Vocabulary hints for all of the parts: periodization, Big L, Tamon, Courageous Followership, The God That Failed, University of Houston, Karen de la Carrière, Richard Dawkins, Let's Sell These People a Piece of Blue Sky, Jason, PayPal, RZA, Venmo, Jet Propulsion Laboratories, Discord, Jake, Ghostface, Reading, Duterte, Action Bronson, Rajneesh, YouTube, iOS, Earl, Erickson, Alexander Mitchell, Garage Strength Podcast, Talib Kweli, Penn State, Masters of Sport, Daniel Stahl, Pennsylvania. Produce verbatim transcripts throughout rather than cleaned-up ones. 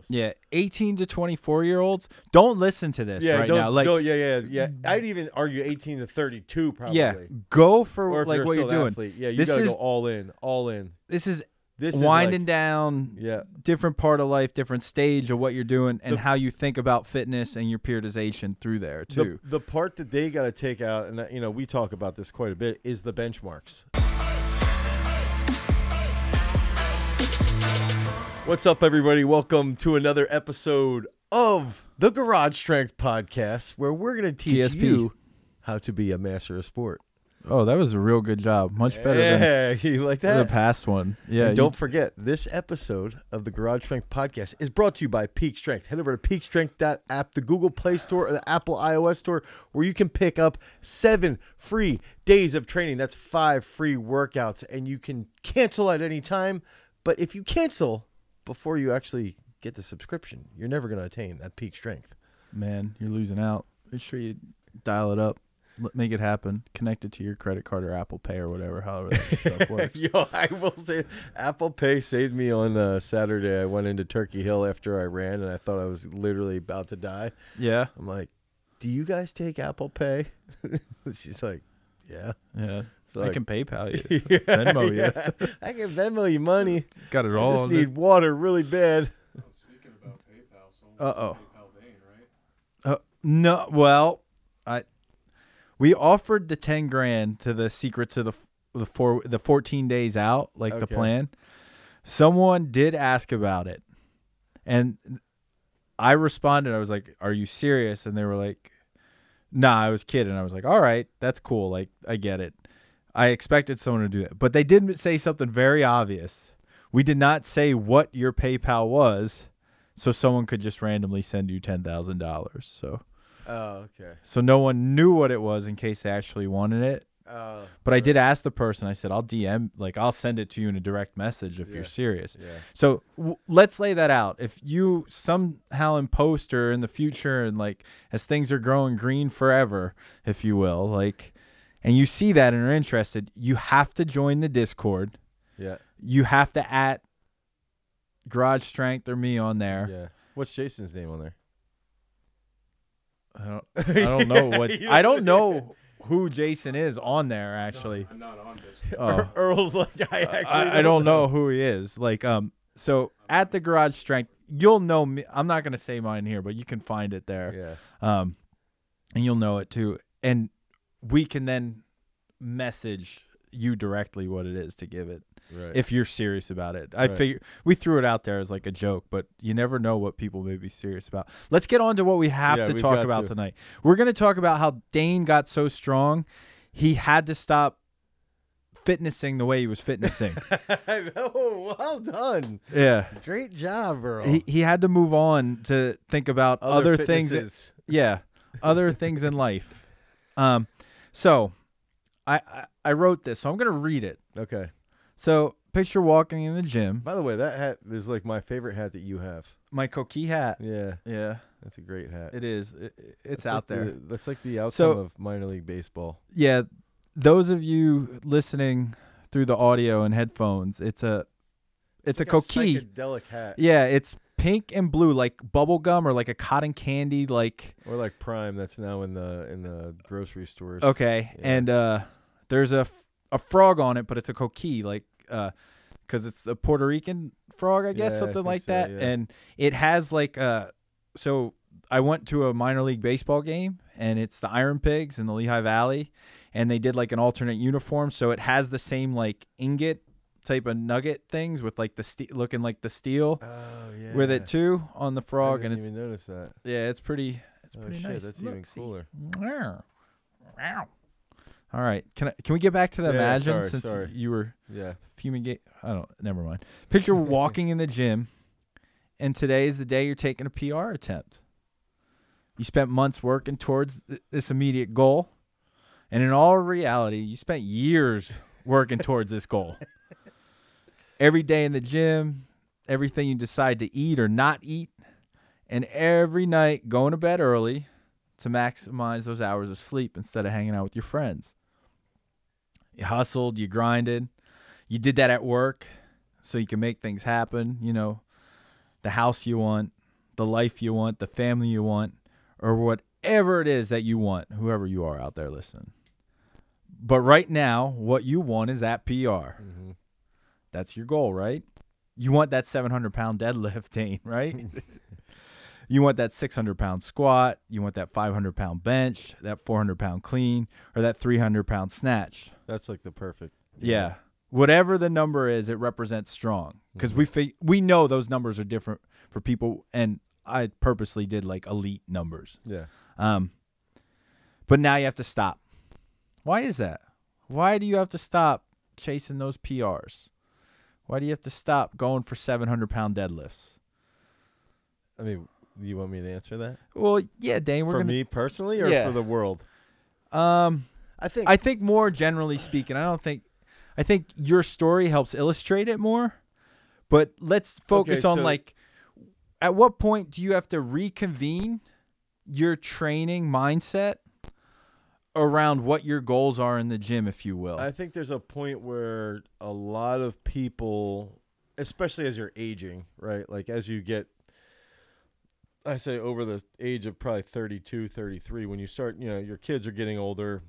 us. Yeah, eighteen to twenty-four year olds don't listen to this yeah, right now. Like, yeah, yeah, yeah. I'd even argue eighteen to thirty-two probably. Yeah, go for or if like you're what still you're an doing. Athlete. Yeah, you this gotta is, go all in, all in. This is this winding is like, down. Yeah, different part of life, different stage of what you're doing, and the, how you think about fitness and your periodization through there too. The, the part that they got to take out, and that, you know, we talk about this quite a bit, is the benchmarks. What's up, everybody? Welcome to another episode of the Garage Strength Podcast, where we're going to teach G S P. You how to be a master of sport. Oh, that was a real good job. Much better yeah, than you like that? the past one. Yeah. And don't you... forget, this episode of the Garage Strength Podcast is brought to you by Peak Strength. Head over to peak strength dot app, the Google Play Store or the Apple iOS Store, where you can pick up seven free days of training. That's five free workouts, and you can cancel at any time. But if you cancel before you actually get the subscription, you're never going to attain that peak strength. Man, you're losing out. Make sure you dial it up. Make it happen. Connect it to your credit card or Apple Pay or whatever, however that stuff works. Yo, I will say Apple Pay saved me on uh, Saturday. I went into Turkey Hill after I ran, and I thought I was literally about to die. Yeah. I'm like, do you guys take Apple Pay? She's like, yeah. Yeah. So I like, can PayPal you, yeah, Venmo you. Yeah. I can Venmo you money. Got it all. I just need this. Water really bad. Well, speaking about PayPal, someone uh-oh. PayPal Dane, right? Uh, no, well, I we offered the ten grand to the secrets of the the four the fourteen days out, like okay. the plan. Someone did ask about it, and I responded. I was like, "Are you serious?" And they were like, "Nah, I was kidding." I was like, "All right, that's cool. Like, I get it." I expected someone to do that, but they didn't say something very obvious. We did not say what your PayPal was, so someone could just randomly send you ten thousand dollars. So, oh, okay. So no one knew what it was in case they actually wanted it. Uh, but right. I did ask the person. I said, I'll D M, like I'll send it to you in a direct message if yeah. you're serious. Yeah. So w- let's lay that out. If you somehow in post or in the future and like as things are growing green forever, if you will, like... and you see that and are interested, you have to join the Discord. Yeah. You have to at Garage Strength or me on there. Yeah. What's Jason's name on there? I don't I don't know what I don't know who Jason is on there actually. No, I'm not on Discord. Uh, Earl's like I actually I, don't, I don't know. know who he is. Like um so at the Garage Strength, you'll know me. I'm not going to say mine here, but you can find it there. Yeah. Um and you'll know it too. And we can then message you directly what it is to give it right. if you're serious about it. I right. figure we threw it out there as like a joke, but you never know what people may be serious about. Let's get on to what we have yeah, to talk about to. tonight. We're going to talk about how Dane got so strong, he had to stop fitnessing the way he was fitnessing. Oh, well done. Yeah. Great job, bro. He, he had to move on to think about other, other things. That, yeah. Other things in life. Um, So, I, I I wrote this, so I'm going to read it. Okay. So, picture walking in the gym. By the way, that hat is like my favorite hat that you have. My coquille hat. Yeah. Yeah. That's a great hat. It is. It, it's that's out like there. The, that's like the outcome so, of minor league baseball. Yeah. Those of you listening through the audio and headphones, it's a it's, it's a like coquille. A psychedelic hat. Yeah, it's pink and blue, like bubble gum or like a cotton candy, like or like Prime. That's now in the in the grocery stores. Okay, yeah. And uh, there's a f- a frog on it, but it's a coquille, like uh, because it's the Puerto Rican frog, I guess, yeah, something I like so, that. Yeah. And it has like uh, so I went to a minor league baseball game, and it's the Iron Pigs in the Lehigh Valley, and they did like an alternate uniform, so it has the same like ingot type of nugget things with like the st- looking like the steel oh, yeah. with it too on the frog. I didn't and it's even notice that. Yeah, it's pretty it's oh, pretty shit, nice. That's Look, even cooler. Wow. All right. Can I can we get back to the yeah, imagine sorry, since sorry. you were yeah. fumigate I don't never mind. Picture walking in the gym and today is the day you're taking a P R attempt. You spent months working towards th- this immediate goal. And in all reality, you spent years working towards this goal. Every day in the gym, everything you decide to eat or not eat, and every night going to bed early to maximize those hours of sleep instead of hanging out with your friends. You hustled, you grinded, you did that at work so you can make things happen, you know, the house you want, the life you want, the family you want, or whatever it is that you want, whoever you are out there listening. But right now, what you want is that P R. Mm-hmm. That's your goal, right? You want that seven hundred pound deadlift, Dane, right? You want that six hundred pound squat. You want that five hundred pound bench, that four hundred pound clean, or that three hundred pound snatch. That's like the perfect. Yeah. yeah. Whatever the number is, it represents strong. Because mm-hmm. we fig- we know those numbers are different for people, and I purposely did like elite numbers. Yeah. Um. But now you have to stop. Why is that? Why do you have to stop chasing those P Rs? Why do you have to stop going for seven hundred pound deadlifts? I mean, you want me to answer that? Well, yeah, Dane. We're for gonna, me personally, or yeah. for the world? Um, I think I think more generally speaking. I don't think. I think your story helps illustrate it more, but let's focus okay, on so like, at what point do you have to reconvene your training mindset around what your goals are in the gym, if you will? I think there's a point where a lot of people, especially as you're aging, right? Like as you get, I say over the age of probably thirty-two, thirty-three, when you start, you know, your kids are getting older.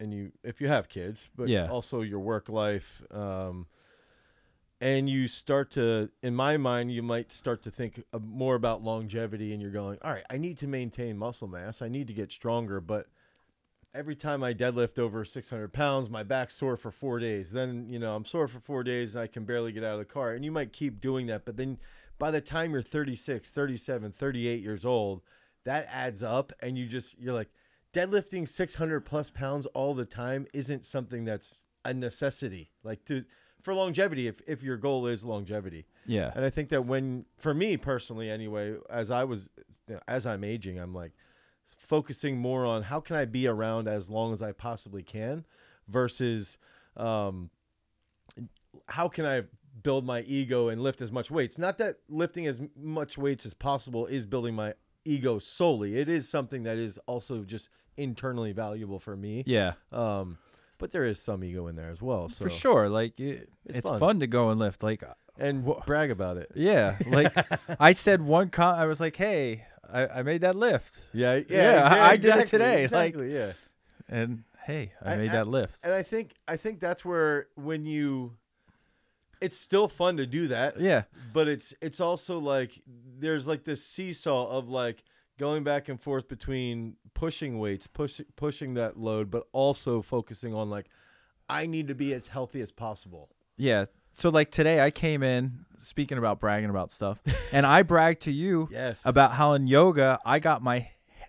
And you, if you have kids, but yeah. also your work life, um, and you start to, in my mind, you might start to think more about longevity, and you're going, all right, I need to maintain muscle mass. I need to get stronger. But every time I deadlift over six hundred pounds, my back's sore for four days. Then, you know, I'm sore for four days and I can barely get out of the car. And you might keep doing that. But then by the time you're thirty-six, thirty-seven, thirty-eight years old, that adds up. And you just, you're like, deadlifting six hundred plus pounds all the time isn't something that's a necessity, like to for longevity, if, if your goal is longevity. Yeah. And I think that when, for me personally anyway, as I was, you know, as I'm aging, I'm like focusing more on how can I be around as long as I possibly can versus um, how can I build my ego and lift as much weights? Not that lifting as much weights as possible is building my ego solely. It is something that is also just internally valuable for me. Yeah. Um, but there is some ego in there as well. So for sure. Like it, it's, it's fun. fun to go and lift, like, and wh- brag about it. Yeah. Like I said one com I was like, hey, I, I made that lift. Yeah. Yeah. yeah, yeah I exactly, did it today. Exactly, like, yeah. And hey, I, I made I, that lift. And I think, I think that's where, when you, it's still fun to do that. Yeah. But it's it's also like there's like this seesaw of like going back and forth between pushing weights, push, pushing that load, but also focusing on like I need to be as healthy as possible. Yeah. So like today I came in, speaking about bragging about stuff, and I bragged to you yes. about how in yoga I got my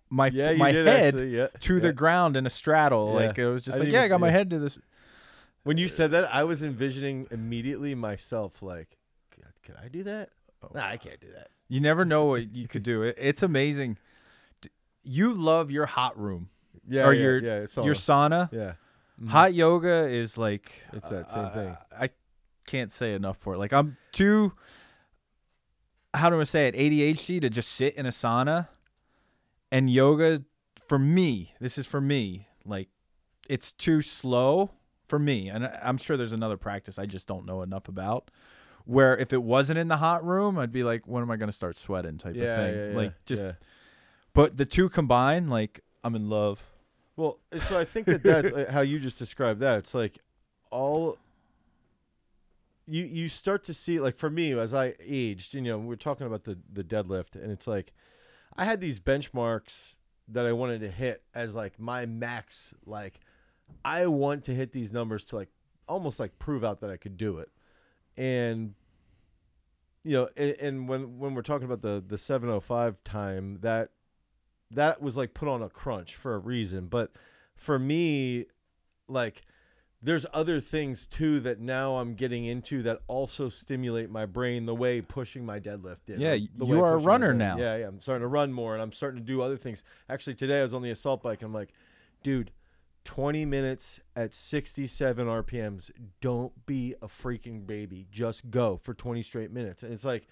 my yeah, my head actually, yeah. to yeah. the ground in a straddle. Yeah. Like it was just I like, yeah, I got even, my yeah. head to this. When you said that, I was envisioning immediately myself, like, could I do that? Oh, nah, I can't do that. You never know what you could do. It, it's amazing. You love your hot room. Yeah, or yeah, your, yeah, sauna. your sauna. Yeah. Mm-hmm. Hot yoga is like. It's that same uh, thing. I can't say enough for it. Like, I'm too, how do I say it, A D H D to just sit in a sauna. And yoga, for me, this is for me, like, it's too slow. For me, and I'm sure there's another practice I just don't know enough about, where if it wasn't in the hot room, I'd be like, when am I going to start sweating type yeah, of thing. Yeah, like yeah, just, yeah. But the two combined, like I'm in love. Well, so I think that that's how you just described that. It's like all you, you start to see, like for me, as I aged, you know, we're talking about the, the deadlift, and it's like, I had these benchmarks that I wanted to hit as like my max, like, I want to hit these numbers to like almost like prove out that I could do it. And, you know, and, and when, when we're talking about the, the seven oh five time, that, that was like put on a crunch for a reason. But for me, like there's other things too, that now I'm getting into that also stimulate my brain the way pushing my deadlift did. Yeah. You are a runner now. Yeah. Yeah. I'm starting to run more and I'm starting to do other things. Actually today I was on the assault bike. And I'm like, dude, twenty minutes at sixty-seven R P Ms. Don't be a freaking baby. Just go for twenty straight minutes. And it's like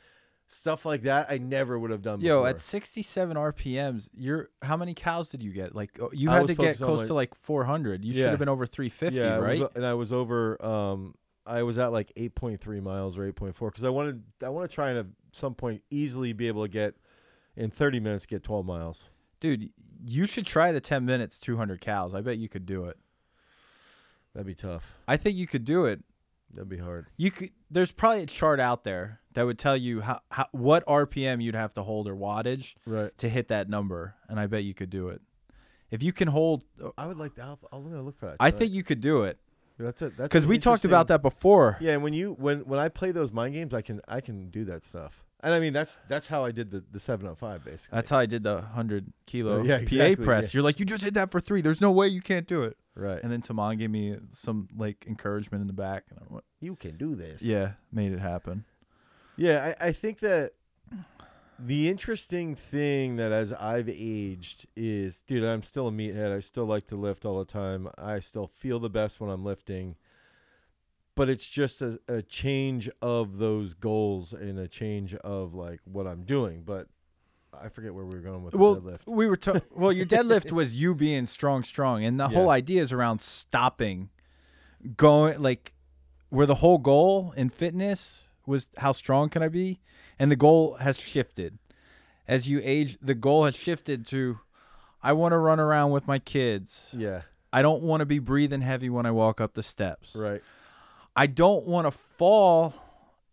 stuff like that I never would have done before. Yo, at sixty-seven R P Ms, you're how many cows did you get? Like you had to get close like, to like four hundred. You yeah. should have been over three fifty, yeah, right? Was, and I was over um I was at like eight point three miles or eight point four because I wanted I want to try and at some point easily be able to get in thirty minutes get twelve miles. Dude, you should try the ten minutes two hundred cows. I bet you could do it. That'd be tough. I think you could do it. That'd be hard. You could. There's probably a chart out there that would tell you how, how what R P M you'd have to hold or wattage right. to hit that number, and I bet you could do it. If you can hold, I would like to. I'll, I'm gonna look for that. I think you could do it. That's it. That's because we talked about that before. Yeah, and when you when when I play those mind games, I can I can do that stuff. And I mean that's that's how I did the the seven on five basically. That's how I did the one hundred kilo yeah, exactly, P A press. Yeah. You're like, you just hit that for three. There's no way you can't do it. Right. And then Tamon gave me some like encouragement in the back, and I went, "You can do this." Yeah, made it happen. Yeah, I, I think that the interesting thing that as I've aged is, dude, I'm still a meathead. I still like to lift all the time. I still feel the best when I'm lifting. But it's just a, a change of those goals and a change of like what I'm doing. But I forget where we were going with well, the deadlift. We were to- well, your deadlift was you being strong, strong. And the yeah. whole idea is around stopping, going like where the whole goal in fitness was how strong can I be? And the goal has shifted. As you age, the goal has shifted to I want to run around with my kids. Yeah. I don't want to be breathing heavy when I walk up the steps. Right. I don't want to fall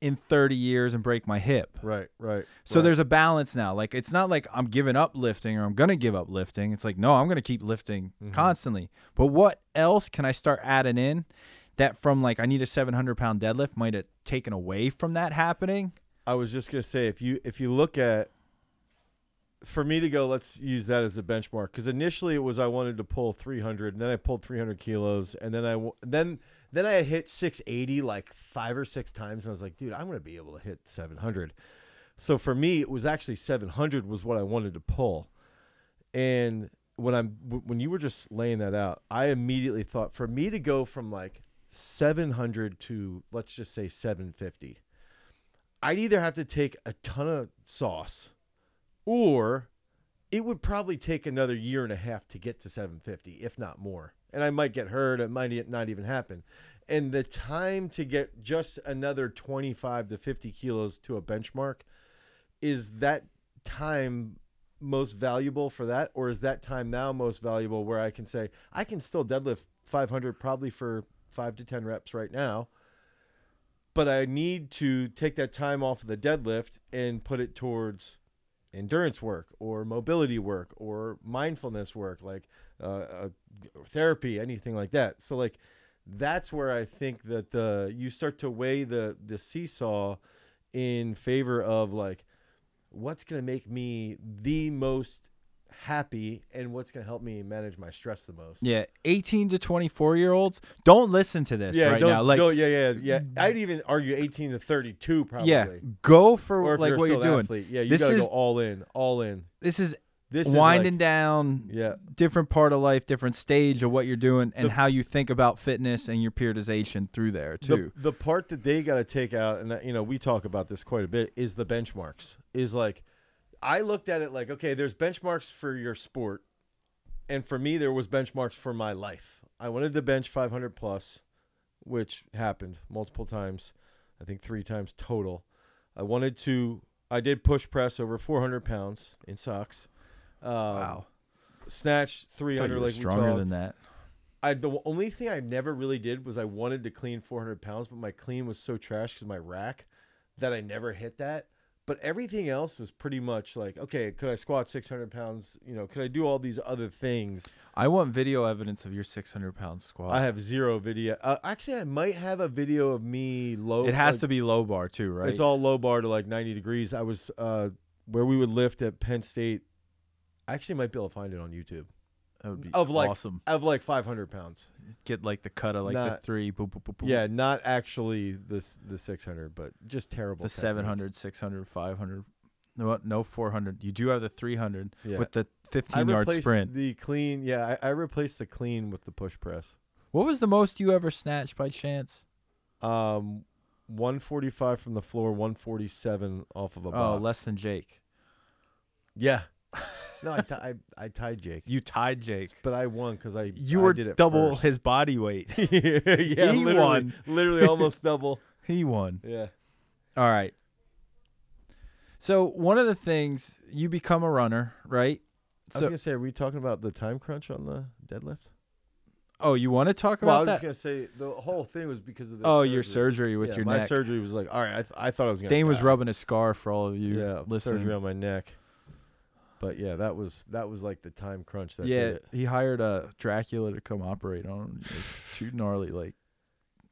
in thirty years and break my hip. Right, right. So right. there's a balance now. Like, it's not like I'm giving up lifting or I'm going to give up lifting. It's like, no, I'm going to keep lifting mm-hmm. constantly. But what else can I start adding in that from like I need a seven hundred pound deadlift might have taken away from that happening? I was just going to say, if you if you look at, for me to go, let's use that as a benchmark. Because initially it was I wanted to pull three hundred, and then I pulled three hundred kilos, and then I then – Then I hit six eighty like five or six times, and I was like, dude, I'm going to be able to hit seven hundred. So for me, it was actually seven hundred was what I wanted to pull. And when I'm when you were just laying that out, I immediately thought for me to go from like seven hundred to, let's just say seven fifty, I'd either have to take a ton of sauce or it would probably take another year and a half to get to seven fifty, if not more. And I might get hurt. It might not even happen. And the time to get just another twenty-five to fifty kilos to a benchmark, is that time most valuable for that? Or is that time now most valuable where I can say, I can still deadlift five hundred probably for five to ten reps right now, but I need to take that time off of the deadlift and put it towards endurance work or mobility work or mindfulness work, like uh, uh, therapy, anything like that. So like, that's where I think that the, you start to weigh the, the seesaw in favor of like, what's going to make me the most happy and what's going to help me manage my stress the most. Yeah. eighteen to twenty-four year olds. Don't listen to this yeah, right now. Like, yeah, yeah, yeah. I'd even argue eighteen to thirty-two probably. Yeah. Go for like you're what you're doing. Athlete. Yeah. You this gotta is, go all in, all in. This is this winding is like, down yeah. different part of life, different stage of what you're doing and the, how you think about fitness and your periodization through there too. The, the part that they got to take out, and you know, we talk about this quite a bit, is the benchmarks is like, I looked at it like, okay, there's benchmarks for your sport. And for me, there was benchmarks for my life. I wanted to bench five hundred plus, which happened multiple times. I think three times total. I wanted to, I did push press over four hundred pounds in socks. Um, wow. Snatch three hundred. Like stronger than that. I, the only thing I never really did was I wanted to clean four hundred pounds, but my clean was so trash because my rack that I never hit that. But everything else was pretty much like, okay, could I squat six hundred pounds? You know, could I do all these other things? I want video evidence of your six hundred pound squat. I have zero video. Uh, actually, I might have a video of me low. It has like, to be low bar too, right? It's all low bar to like ninety degrees. I was uh, where we would lift at Penn State. I actually might be able to find it on YouTube. That would be of like, awesome. Of like five hundred pounds. Get like the cut of like not, the three. Boop, boop, boop, boop. Yeah, not actually this the six hundred, but just terrible. The seven hundred, six hundred, five hundred. No, no four hundred. You do have the three hundred yeah. with the fifteen-yard sprint. The clean, yeah, I, I replaced the clean with the push press. What was the most you ever snatched by chance? Um, one forty-five from the floor, one forty-seven off of a box. Oh, less than Jake. Yeah. No, I, t- I I tied Jake. You tied Jake, but I won because I you I were did it double first. His body weight. yeah, he literally, won. Literally almost double. He won. Yeah. All right. So one of the things, you become a runner, right? I was so, gonna say, are we talking about the time crunch on the deadlift? Oh, you want to talk well, about that? I was that? gonna say the whole thing was because of the oh surgery. Your surgery with yeah, your my neck. My surgery was like, all right, I, th- I thought I was gonna. Dane die. was rubbing a scar for all of you. Yeah, listening. Surgery on my neck. But yeah, that was that was like the time crunch. That yeah, did it. He hired a Dracula to come operate on him. It's too gnarly. Like,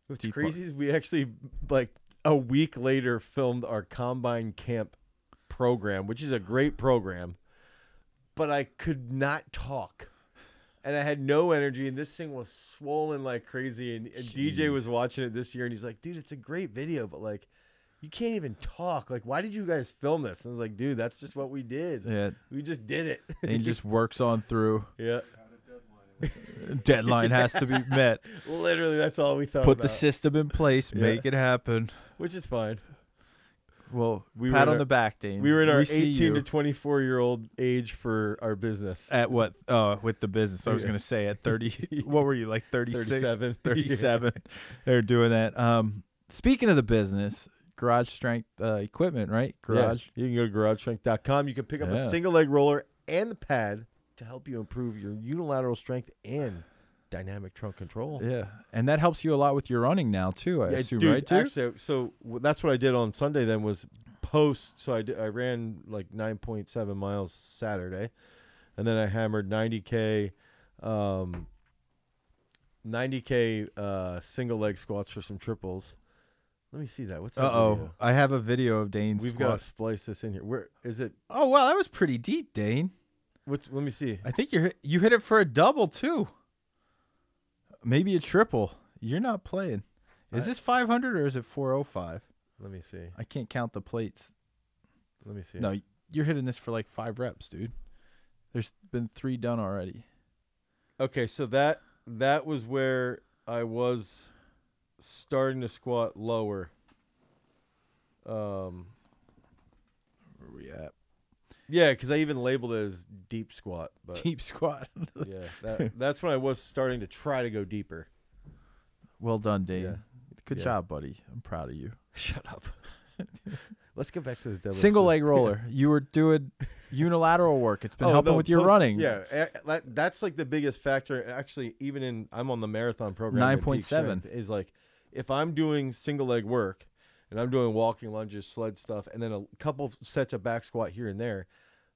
what's crazy is we actually like a week later filmed our Combine Camp program, which is a great program. But I could not talk, and I had no energy, and this thing was swollen like crazy. And, and D J was watching it this year, and he's like, "Dude, it's a great video, but like, you can't even talk. Like, why did you guys film this?" And I was like, "Dude, that's just what we did. Yeah, we just did it." And he just works on through. Yeah. Deadline has to be met. Literally, that's all we thought. Put about. the system in place, yeah. Make it happen. Which is fine. Well, we pat on our, the back, Dane. We were in our we eighteen to twenty-four year old age for our business. At what? Uh, with the business. I was yeah. going to say at thirty. What were you, like thirty-six? thirty-seven. thirty-seven. Yeah. They're doing that. Um, speaking of the business, Garage Strength uh, equipment, right? Garage. Yeah. You can go to garage strength dot com. You can pick up yeah. a single leg roller and the pad to help you improve your unilateral strength and dynamic trunk control. Yeah, and that helps you a lot with your running now too. I yeah, assume, dude, right? Dude, actually, so that's what I did on Sunday. Then was post. So I did, I ran like nine point seven miles Saturday, and then I hammered ninety k, um, ninety k uh, single leg squats for some triples. Let me see that. What's that? Uh oh, I have a video of Dane's. We've squat. got to splice this in here. Where is it? Oh wow, that was pretty deep, Dane. What's, let me see. I think you you hit it for a double too. Maybe a triple. You're not playing. Is this five hundred or is it four oh five? Let me see. I can't count the plates. Let me see. No, you're hitting this for like five reps, dude. There's been three done already. Okay, so that that was where I was starting to squat lower. Um, where are we at? Yeah, because I even labeled it as deep squat. But deep squat. yeah, that, that's when I was starting to try to go deeper. Well done, Dane. Yeah. Good yeah. job, buddy. I'm proud of you. Shut up. Let's get back to the double single leg roller. You were doing unilateral work. It's been oh, helping no, with your post, running. Yeah, that's like the biggest factor. Actually, even in I'm on the marathon program. Nine point seven is like if I'm doing single leg work and I'm doing walking lunges, sled stuff, and then a couple sets of back squat here and there,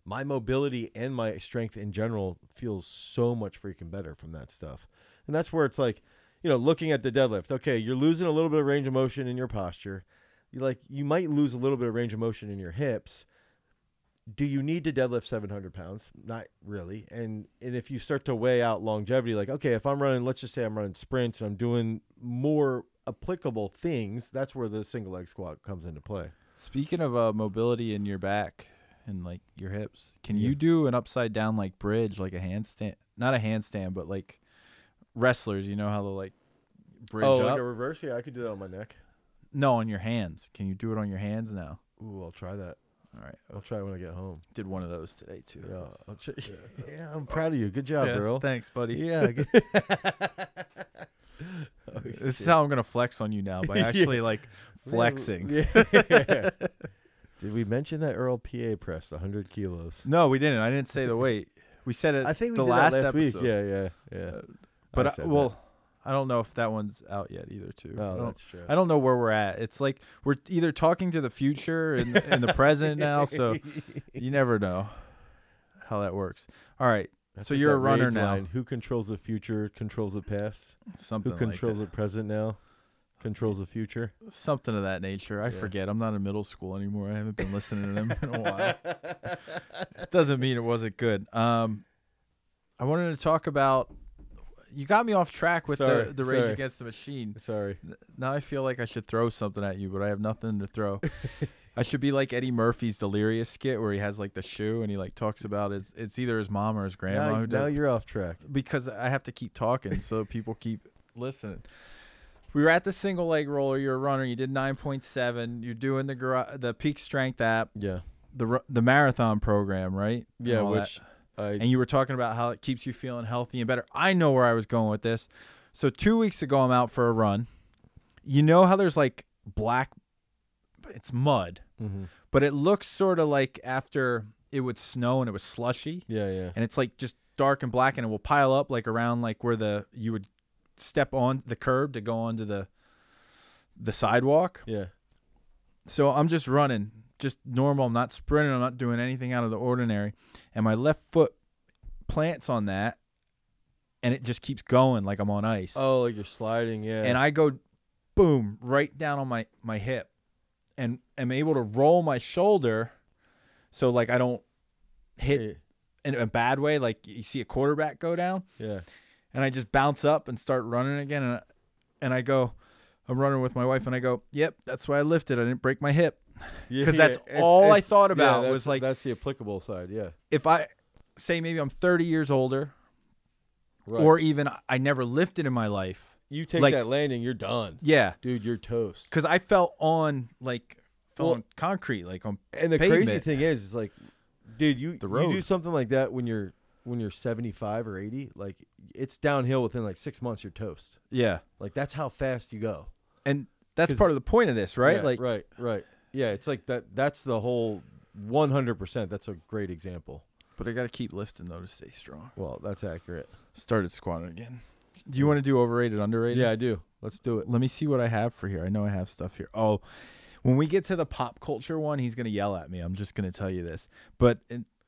my mobility and my strength in general feels so much freaking better from that stuff. And that's where it's like, you know, looking at the deadlift, okay, you're losing a little bit of range of motion in your posture. You like, you might lose a little bit of range of motion in your hips. Do you need to deadlift seven hundred pounds? Not really. And, and if you start to weigh out longevity, like, okay, if I'm running, let's just say I'm running sprints and I'm doing more applicable things, that's where the single leg squat comes into play. Speaking of uh, mobility in your back, and like your hips, can yeah. you do an upside down like bridge, like a handstand? Not a handstand, but like wrestlers, you know how they'll like bridge oh, up. Oh, like a reverse? Yeah, I could do that on my neck. No, on your hands. Can you do it on your hands now? Ooh, I'll try that. All right, I'll try it when I get home. Did one of those today too. Yeah, I'll ch- yeah. yeah I'm proud of you. Good job, yeah, Earl. Thanks, buddy. Yeah. oh, this shit. is how I'm gonna flex on you now by actually yeah. like flexing. Yeah. yeah. Did we mention that Earl P A pressed one hundred kilos? No, we didn't. I didn't say the weight. We said it I think we the did last, last week. Yeah, yeah, yeah. But, I I, well, that. I don't know if that one's out yet either, too. No, that's true. I don't know where we're at. It's like we're either talking to the future and, and the present now, so you never know how that works. All right. That's so like you're a runner now. Line. Who controls the future controls the past? Something like that. Who controls like the present now? Controls the future, something of that nature. I yeah. forget. I'm not in middle school anymore. I haven't been listening to them in a while. It doesn't mean it wasn't good. Um, I wanted to talk about. You got me off track with sorry, the, the Rage sorry. Against the Machine. Sorry. Now I feel like I should throw something at you, but I have nothing to throw. I should be like Eddie Murphy's Delirious skit where he has like the shoe and he like talks about it. It's either his mom or his grandma. Now, who now you're off track because I have to keep talking so people keep listening. We were at the single leg roller. You're a runner. You did nine point seven. You're doing the gar- the Peak Strength app. Yeah. The the marathon program, right? Yeah, which that. I, and you were talking about how it keeps you feeling healthy and better. I know where I was going with this. So two weeks ago, I'm out for a run. You know how there's like black, it's mud, mm-hmm. but it looks sort of like after it would snow and it was slushy. Yeah, yeah. And it's like just dark and black, and it will pile up like around like where the you would step on the curb to go onto the the sidewalk. Yeah. So I'm just running, just normal. I'm not sprinting. I'm not doing anything out of the ordinary. And my left foot plants on that, and it just keeps going like I'm on ice. Oh, like you're sliding, yeah. And I go, boom, right down on my, my hip, and am able to roll my shoulder so, like, I don't hit hey. in a bad way. Like, you see a quarterback go down. Yeah. And I just bounce up and start running again, and I, and I go – I'm running with my wife, and I go, yep, that's why I lifted. I didn't break my hip. Because yeah, that's it, all it, I thought about yeah, was like. That's the applicable side, yeah. If I say maybe I'm thirty years older, right. or even I never lifted in my life. You take like, that landing, you're done. Yeah. Dude, you're toast. Because I fell on like fell well, on concrete, like on And the pavement. Crazy thing is, is like, dude, you, the road. you do something like that when you're when you're seventy-five or eighty, like it's downhill within like six months, you're toast. Yeah. Like that's how fast you go. And that's part of the point of this, right? Yeah, like, right, right. Yeah, it's like that. That's the whole one hundred percent. That's a great example. But I got to keep lifting, though, to stay strong. Well, that's accurate. Started squatting again. Do you want to do overrated, underrated? Yeah, I do. Let's do it. Let me see what I have for here. I know I have stuff here. Oh, when we get to the pop culture one, he's going to yell at me. I'm just going to tell you this. But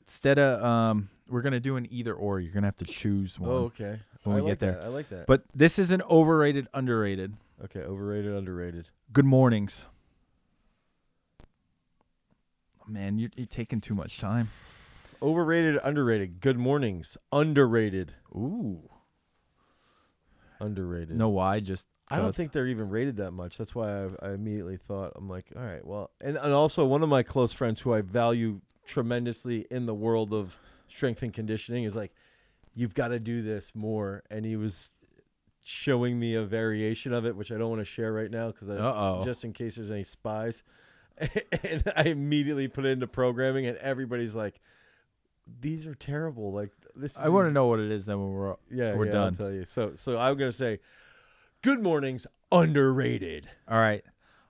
instead of um, – we're going to do an either or. You're going to have to choose one. Oh, okay. When I we like get there. That. I like that. But this is an overrated, underrated. Okay, overrated, underrated. Good mornings. Man, you're, you're taking too much time. Overrated, underrated. Good mornings. Underrated. Ooh. Underrated. No, why? Just I don't think they're even rated that much. That's why I, I immediately thought, I'm like, all right, well. And, and also one of my close friends who I value tremendously in the world of strength and conditioning is like, you've got to do this more. And he was showing me a variation of it, which I don't want to share right now because just in case there's any spies. And I immediately put it into programming, and everybody's like, "These are terrible." Like this. Is I want to know what it is then when we're yeah we're yeah, done. I'll tell you. So so I'm gonna say, good mornings, underrated. All right,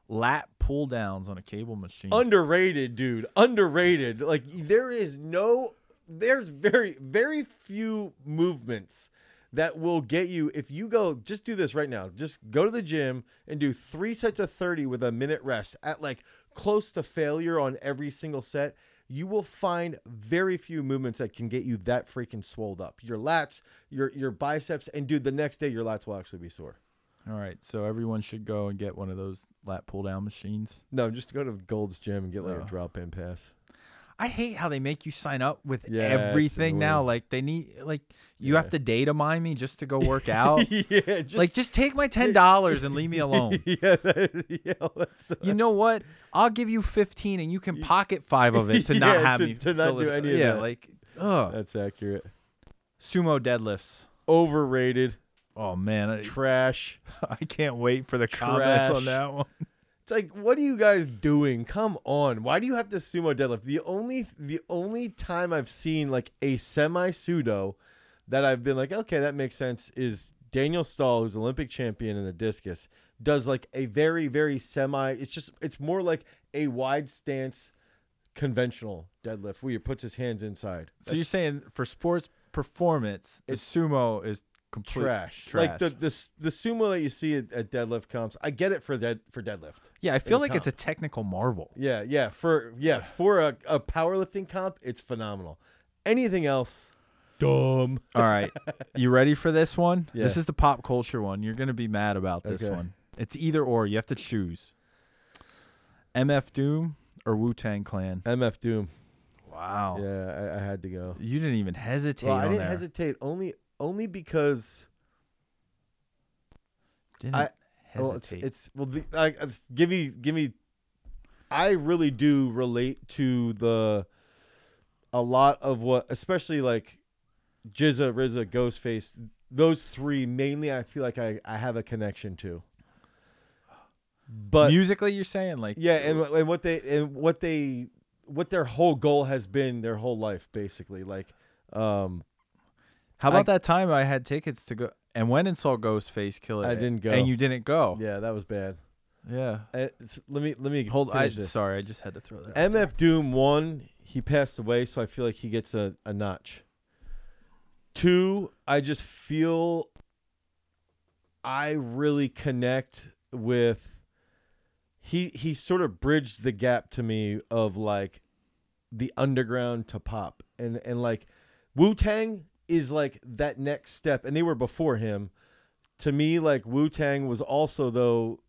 lat pull downs on a cable machine, underrated, dude, underrated. Like there is no, there's very very few movements that will get you, if you go, just do this right now. Just go to the gym and do three sets of thirty with a minute rest at like close to failure on every single set. You will find very few movements that can get you that freaking swolled up. Your lats, your your biceps, and dude, the next day your lats will actually be sore. All right, so everyone should go and get one of those lat pull-down machines. No, just go to Gold's Gym and get like oh. a drop-in pass. I hate how they make you sign up with yeah, everything now. Like they need, like you yeah. have to data mine me just to go work out. yeah, just, like just take my ten dollars and leave me alone. Yeah, that, yeah that's, uh, you know what? I'll give you fifteen, and you can pocket five of it to yeah, not have to, me to not do this, any yeah, of that. Like, ugh. That's accurate. Sumo deadlifts, overrated. Oh man, I, trash. I can't wait for the trash. Comments on that one. It's like, what are you guys doing? Come on. Why do you have to sumo deadlift? The only the only time I've seen like a semi-pseudo that I've been like, okay, that makes sense, is Daniel Stahl, who's Olympic champion in the discus, does like a very, very semi. It's just, it's more like a wide stance conventional deadlift where he puts his hands inside. That's, so you're saying for sports performance, it's the sumo is complete trash. trash. Like the, the the sumo that you see at, at deadlift comps, I get it for dead for deadlift. Yeah, I feel like comp. It's a technical marvel. Yeah, yeah, for yeah for a, a powerlifting comp, it's phenomenal. Anything else, dumb. All right, you ready for this one? Yeah. This is the pop culture one. You're gonna be mad about this okay. one. It's either or. You have to choose. M F Doom or Wu-Tang Clan. M F Doom. Wow. Yeah, I, I had to go. You didn't even hesitate. Well, I on didn't there. hesitate. Only. Only because Didn't I hesitate. Well, it's, it's well. The, I, I, give me, give me. I really do relate to the a lot of what, especially like G Z A, R Z A, Ghostface. Those three mainly, I feel like I, I have a connection to. But musically, you're saying like yeah, and and what they and what they what their whole goal has been their whole life, basically like. Um, how about I, that time I had tickets to go and went and saw Ghostface kill it? I didn't go, and you didn't go. Yeah, that was bad. Yeah. It's, let me let me hold. I, this. Sorry, I just had to throw that. M F out Doom one. He passed away, so I feel like he gets a, a notch. Two, I just feel I really connect with. He he sort of bridged the gap to me of like the underground to pop, and and like Wu-Tang is like that next step, and they were before him. To me, like Wu-Tang was also though.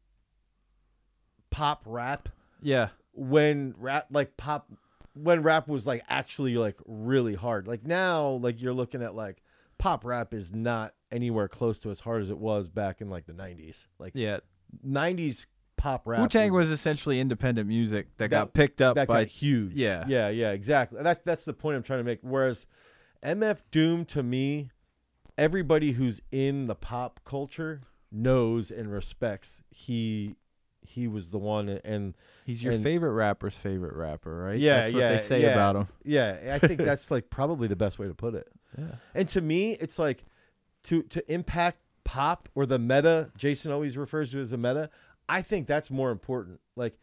Pop rap, yeah. When rap like pop, when rap was like actually like really hard. Like now, like you're looking at like pop rap is not anywhere close to as hard as it was back in like the nineties. Like yeah, nineties pop rap. Wu-Tang was, was essentially independent music that, that got picked up that by got huge. Yeah, yeah, yeah. Exactly. That's that's the point I'm trying to make. Whereas M F Doom to me, everybody who's in the pop culture knows and respects he. He was the one, and he's your and, favorite rapper's favorite rapper, right? Yeah, that's what yeah, they say yeah, about him. Yeah, I think that's like probably the best way to put it. Yeah. And to me, it's like to to impact pop or the meta. Jason always refers to it as the meta. I think that's more important. Like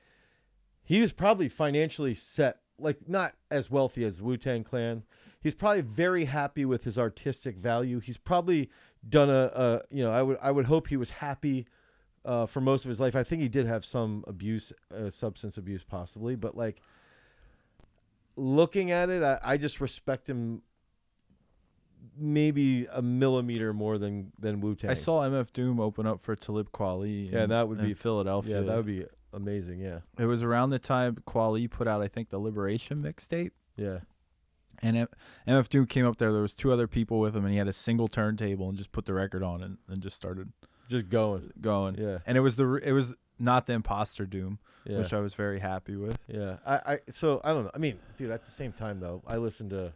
he was probably financially set, like not as wealthy as Wu-Tang Clan. He's probably very happy with his artistic value. He's probably done a, a you know, I would I would hope he was happy. Uh, for most of his life. I think he did have some abuse, uh, substance abuse possibly, but like looking at it, I, I just respect him maybe a millimeter more than, than Wu-Tang. I saw M F Doom open up for Talib Kweli. Yeah, and, that would be Philadelphia. Yeah, that would be amazing, yeah. It was around the time Kweli put out, I think, the Liberation mixtape. Yeah. And it, M F Doom came up there. There was two other people with him, and he had a single turntable and just put the record on and, and just started... Just going, going, yeah. And it was the it was not the Imposter Doom, yeah. Which I was very happy with. Yeah, I, I so I don't know. I mean, dude, at the same time though, I listened to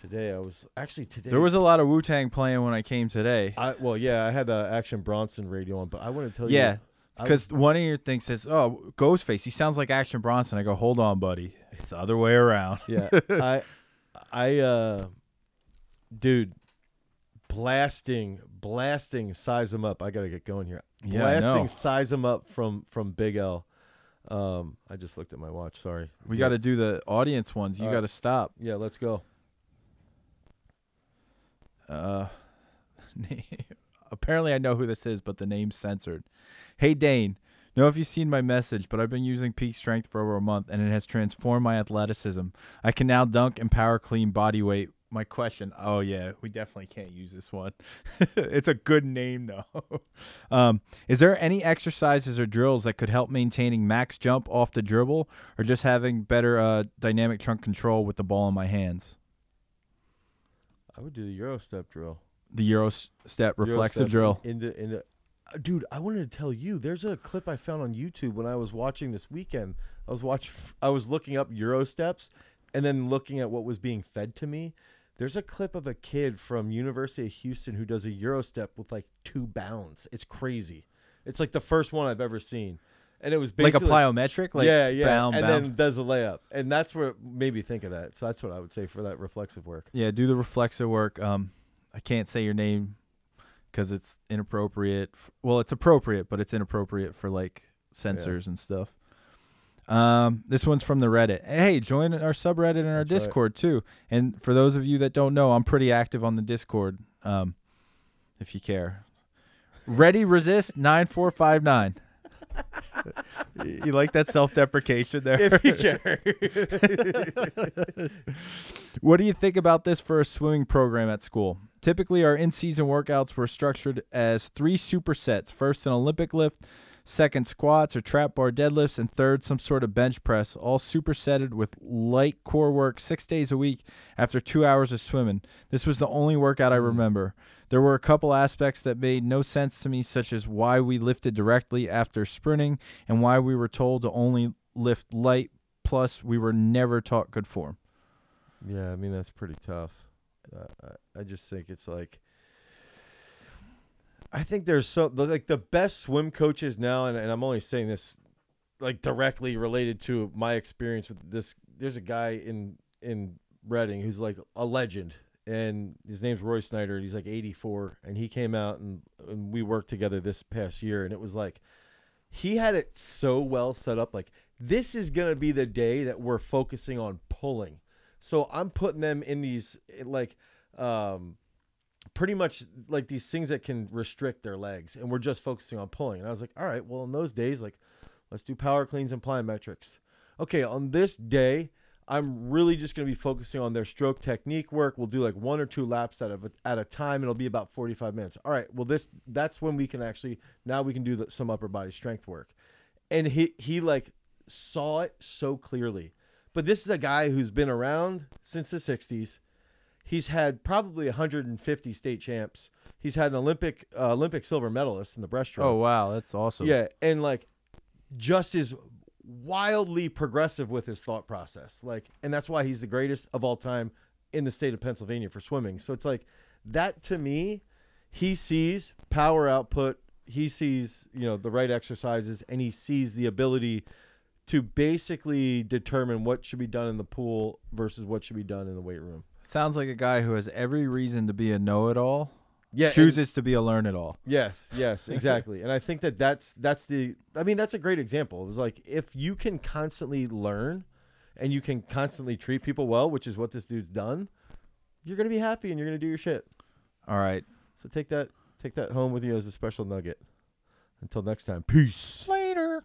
today. I was actually today. There was a lot of Wu-Tang playing when I came today. I well, yeah, I had the uh, Action Bronson radio on, but I want to tell yeah, you, yeah, because one of your things says, "Oh, Ghostface, he sounds like Action Bronson." I go, "Hold on, buddy, it's the other way around." Yeah, I, I, uh, dude. Blasting, blasting, size them up. I gotta get going here. Blasting, yeah, no. size them up from from Big L. Um, I just looked at my watch. Sorry, we yeah. got to do the audience ones. You uh, got to stop. Yeah, let's go. Uh, apparently I know who this is, but the name's censored. Hey Dane, know if you've seen my message, but I've been using Peak Strength for over a month, and it has transformed my athleticism. I can now dunk and power clean body weight. My question, oh, yeah, we definitely can't use this one. It's a good name, though. Um, is there any exercises or drills that could help maintaining max jump off the dribble or just having better uh, dynamic trunk control with the ball in my hands? I would do the Euro step drill. The Euro step reflexive Euro step drill. Into, into, uh, dude, I wanted to tell you, there's a clip I found on YouTube when I was watching this weekend. I was watching, I was looking up Euro steps and then looking at what was being fed to me. There's a clip of a kid from University of Houston who does a Euro step with like two bounds. It's crazy. It's like the first one I've ever seen. And it was basically like a plyometric, like yeah, yeah. Bound, and bound. Then does a layup. And that's what made me think of that. So that's what I would say for that reflexive work. Yeah, do the reflexive work. Um, I can't say your name because it's inappropriate. Well, it's appropriate, but it's inappropriate for like sensors yeah. and stuff. Um, this one's from the Reddit. Hey, join our subreddit and our That's Discord right. too. And for those of you that don't know, I'm pretty active on the Discord. Um, if you care, ready resist nine four five nine. You like that self-deprecation there? If you care. What do you think about this for a swimming program at school? Typically, our in-season workouts were structured as three supersets: first, an Olympic lift. Second, squats or trap bar deadlifts, and third, some sort of bench press, all supersetted with light core work six days a week after two hours of swimming. This was the only workout I remember. There were a couple aspects that made no sense to me, such as why we lifted directly after sprinting and why we were told to only lift light, plus we were never taught good form. Yeah, I mean, that's pretty tough. Uh, I just think it's like... I think there's so like the best swim coaches now, and, and I'm only saying this like directly related to my experience with this. There's a guy in in Reading, who's like a legend, and his name's Roy Snyder, and he's like eighty-four, and he came out and, and we worked together this past year, and it was like he had it so well set up, like this is gonna be the day that we're focusing on pulling. So I'm putting them in these like um pretty much like these things that can restrict their legs, and we're just focusing on pulling. And I was like, all right, well, in those days, like let's do power cleans and plyometrics. Okay, on this day, I'm really just going to be focusing on their stroke technique work. We'll do like one or two laps at a, at a time. It'll be about forty-five minutes. All right, well, this that's when we can actually, now we can do the, some upper body strength work. And he, he like saw it so clearly. But this is a guy who's been around since the sixties. He's had probably one hundred fifty state champs. He's had an Olympic uh, Olympic silver medalist in the breaststroke. Oh, wow, that's awesome. Yeah, and like just is wildly progressive with his thought process, like, and that's why he's the greatest of all time in the state of Pennsylvania for swimming. So it's like that to me, he sees power output, he sees, you know, the right exercises, and he sees the ability to basically determine what should be done in the pool versus what should be done in the weight room. Sounds like a guy who has every reason to be a know-it-all. Yeah, chooses and, to be a learn-it-all. Yes, yes, exactly. And I think that that's that's the. I mean, that's a great example. It's like if you can constantly learn, and you can constantly treat people well, which is what this dude's done, you're gonna be happy and you're gonna do your shit. All right. So take that take that home with you as a special nugget. Until next time, peace. Later.